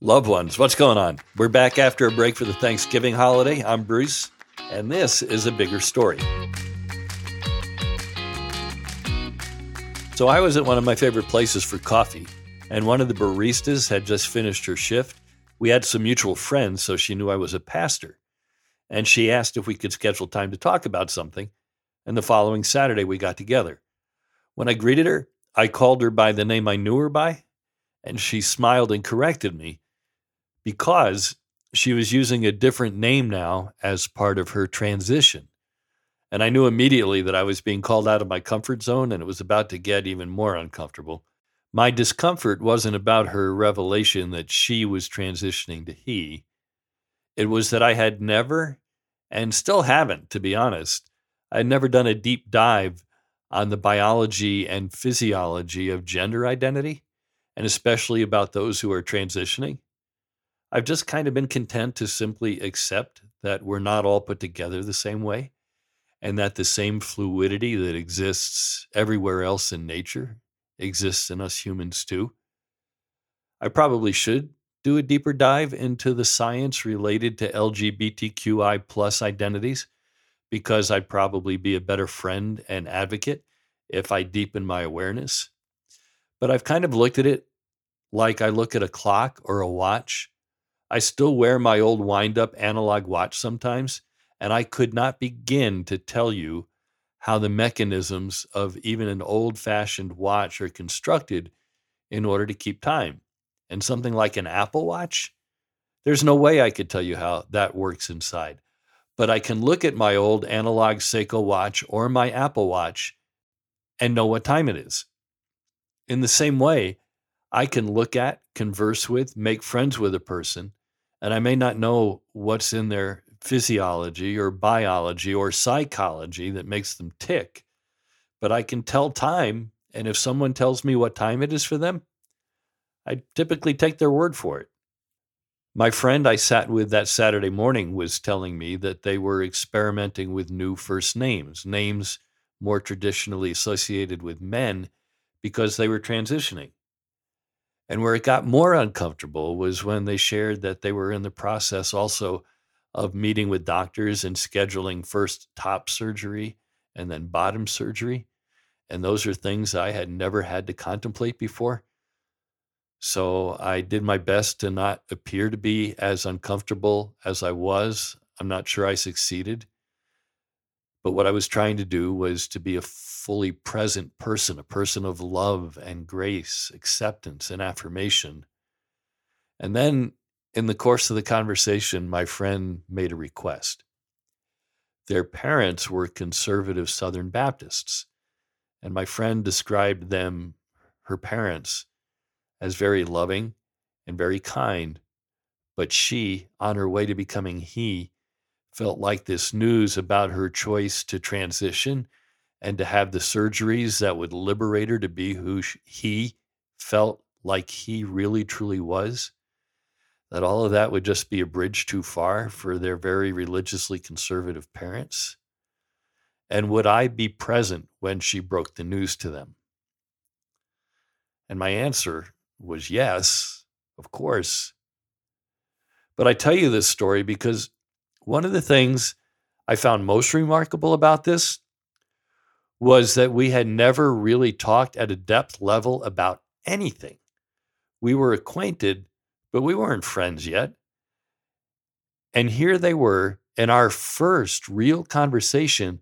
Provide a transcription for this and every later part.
Loved ones, what's going on? We're back after a break for the Thanksgiving holiday. I'm Bruce, and this is A Bigger Story. So I was at one of my favorite places for coffee, and one of the baristas had just finished her shift. We had some mutual friends, so she knew I was a pastor. And she asked if we could schedule time to talk about something, and the following Saturday we got together. When I greeted her, I called her by the name I knew her by, and she smiled and corrected me because she was using a different name now as part of her transition. And I knew immediately that I was being called out of my comfort zone, and it was about to get even more uncomfortable. My discomfort wasn't about her revelation that she was transitioning to he. It was that I had never, and still haven't, to be honest, I had never done a deep dive on the biology and physiology of gender identity, and especially about those who are transitioning. I've just kind of been content to simply accept that we're not all put together the same way, and that the same fluidity that exists everywhere else in nature exists in us humans too. I probably should do a deeper dive into the science related to LGBTQI plus identities, because I'd probably be a better friend and advocate if I deepen my awareness. But I've kind of looked at it like I look at a clock or a watch. I still wear my old wind-up analog watch sometimes, and I could not begin to tell you how the mechanisms of even an old-fashioned watch are constructed in order to keep time. And something like an Apple Watch, there's no way I could tell you how that works inside. But I can look at my old analog Seiko watch or my Apple Watch and know what time it is. In the same way, I can look at, converse with, make friends with a person, and I may not know what's in their physiology or biology or psychology that makes them tick, but I can tell time, and if someone tells me what time it is for them, I typically take their word for it. My friend I sat with that Saturday morning was telling me that they were experimenting with new first names, names more traditionally associated with men, because they were transitioning. And where it got more uncomfortable was when they shared that they were in the process also of meeting with doctors and scheduling first top surgery and then bottom surgery. And those are things I had never had to contemplate before. So I did my best to not appear to be as uncomfortable as I was. I'm not sure I succeeded. But what I was trying to do was to be a fully present person, a person of love and grace, acceptance and affirmation. And then in the course of the conversation, my friend made a request. Their parents were conservative Southern Baptists, and my friend described them, her parents, as very loving and very kind, but she, on her way to becoming he, felt like this news about her choice to transition and to have the surgeries that would liberate her to be who he felt like he really truly was, that all of that would just be a bridge too far for their very religiously conservative parents. And would I be present when she broke the news to them? And my answer was yes, of course. But I tell you this story because one of the things I found most remarkable about this was that we had never really talked at a depth level about anything. We were acquainted, but we weren't friends yet. And here they were in our first real conversation,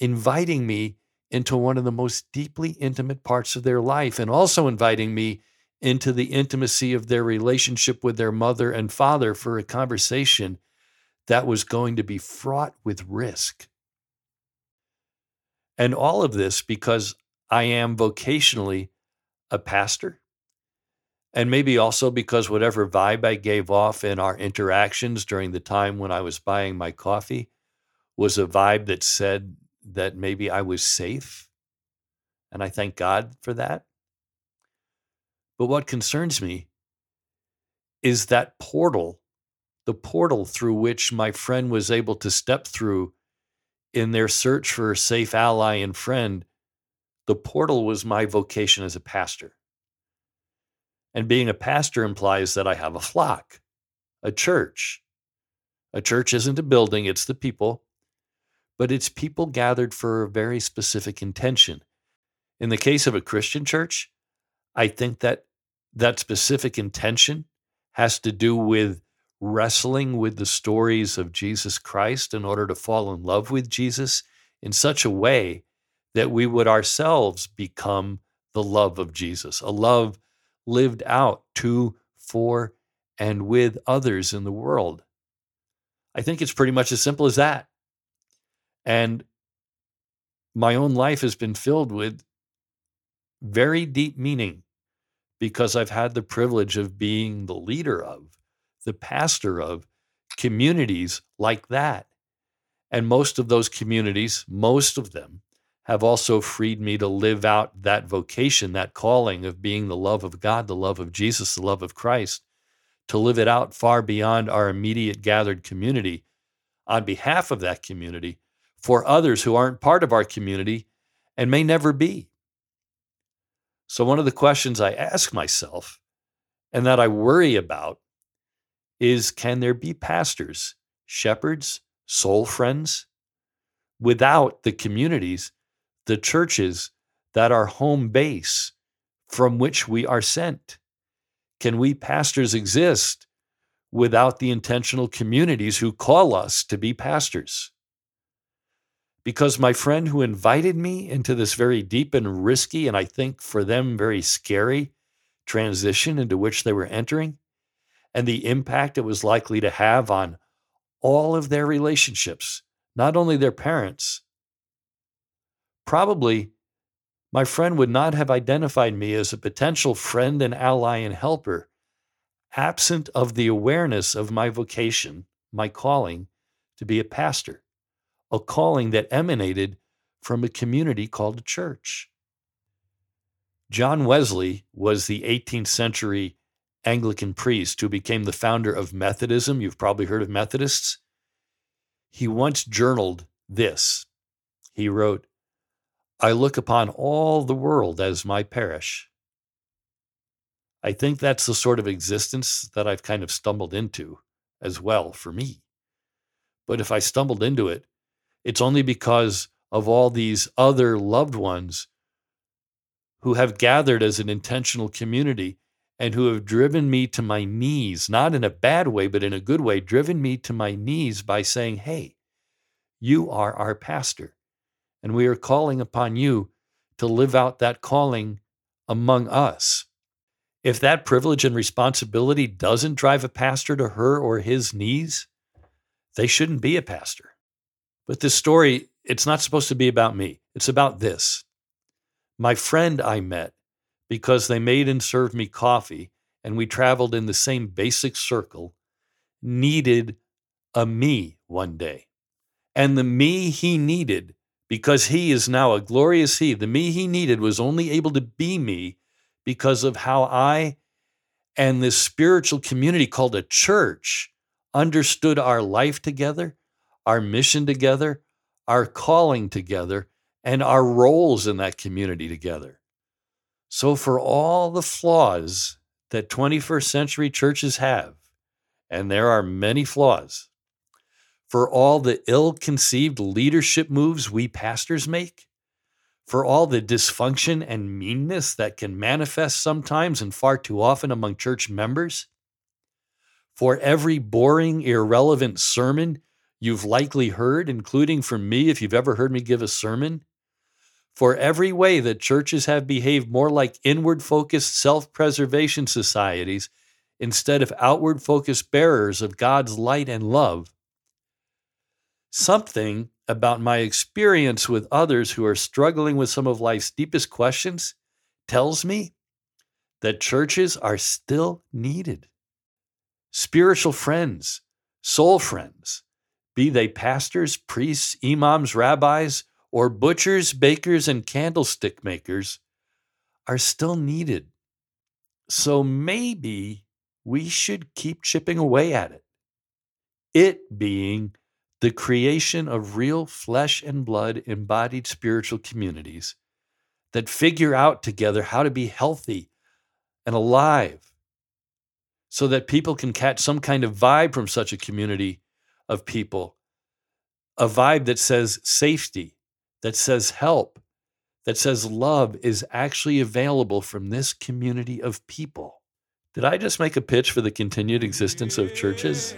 inviting me into one of the most deeply intimate parts of their life, and also inviting me into the intimacy of their relationship with their mother and father for a conversation that was going to be fraught with risk. And all of this because I am vocationally a pastor, and maybe also because whatever vibe I gave off in our interactions during the time when I was buying my coffee was a vibe that said that maybe I was safe, and I thank God for that. But what concerns me is that portal, the portal through which my friend was able to step through in their search for a safe ally and friend, the portal was my vocation as a pastor. And being a pastor implies that I have a flock, a church. A church isn't a building, it's the people. But it's people gathered for a very specific intention. In the case of a Christian church, I think that that specific intention has to do with wrestling with the stories of Jesus Christ in order to fall in love with Jesus in such a way that we would ourselves become the love of Jesus, a love lived out to, for, and with others in the world. I think it's pretty much as simple as that. And my own life has been filled with very deep meaning because I've had the privilege of being the leader of, the pastor of communities like that. And most of those communities, most of them, have also freed me to live out that vocation, that calling of being the love of God, the love of Jesus, the love of Christ, to live it out far beyond our immediate gathered community on behalf of that community for others who aren't part of our community and may never be. So one of the questions I ask myself and that I worry about is, can there be pastors, shepherds, soul friends, without the communities, the churches that are home base from which we are sent? Can we pastors exist without the intentional communities who call us to be pastors? Because my friend who invited me into this very deep and risky, and I think for them very scary, transition into which they were entering, and the impact it was likely to have on all of their relationships, not only their parents. Probably, my friend would not have identified me as a potential friend and ally and helper, absent of the awareness of my vocation, my calling to be a pastor, a calling that emanated from a community called a church. John Wesley was the 18th century Anglican priest who became the founder of Methodism. You've probably heard of Methodists. He once journaled this. He wrote, "I look upon all the world as my parish." I think that's the sort of existence that I've kind of stumbled into as well for me. But if I stumbled into it, it's only because of all these other loved ones who have gathered as an intentional community and who have driven me to my knees, not in a bad way, but in a good way, driven me to my knees by saying, hey, you are our pastor, and we are calling upon you to live out that calling among us. If that privilege and responsibility doesn't drive a pastor to her or his knees, they shouldn't be a pastor. But this story, it's not supposed to be about me. It's about this. My friend I met, because they made and served me coffee, and we traveled in the same basic circle, needed a me one day. And the me he needed, because he is now a glorious he, the me he needed was only able to be me because of how I and this spiritual community called a church understood our life together, our mission together, our calling together, and our roles in that community together. So for all the flaws that 21st century churches have, and there are many flaws, for all the ill-conceived leadership moves we pastors make, for all the dysfunction and meanness that can manifest sometimes and far too often among church members, for every boring, irrelevant sermon you've likely heard, including from me if you've ever heard me give a sermon, for every way that churches have behaved more like inward-focused self-preservation societies instead of outward-focused bearers of God's light and love, something about my experience with others who are struggling with some of life's deepest questions tells me that churches are still needed. Spiritual friends, soul friends, be they pastors, priests, imams, rabbis, or butchers, bakers, and candlestick makers, are still needed. So maybe we should keep chipping away at it. It being the creation of real flesh and blood embodied spiritual communities that figure out together how to be healthy and alive so that people can catch some kind of vibe from such a community of people, a vibe that says safety, that says help, that says love is actually available from this community of people. Did I just make a pitch for the continued existence of churches?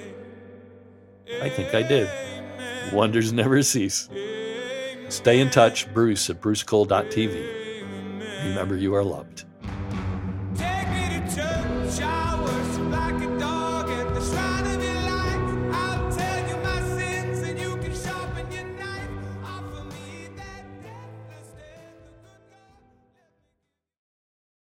I think I did. Wonders never cease. Stay in touch, Bruce at brucecole.tv. Remember, you are loved.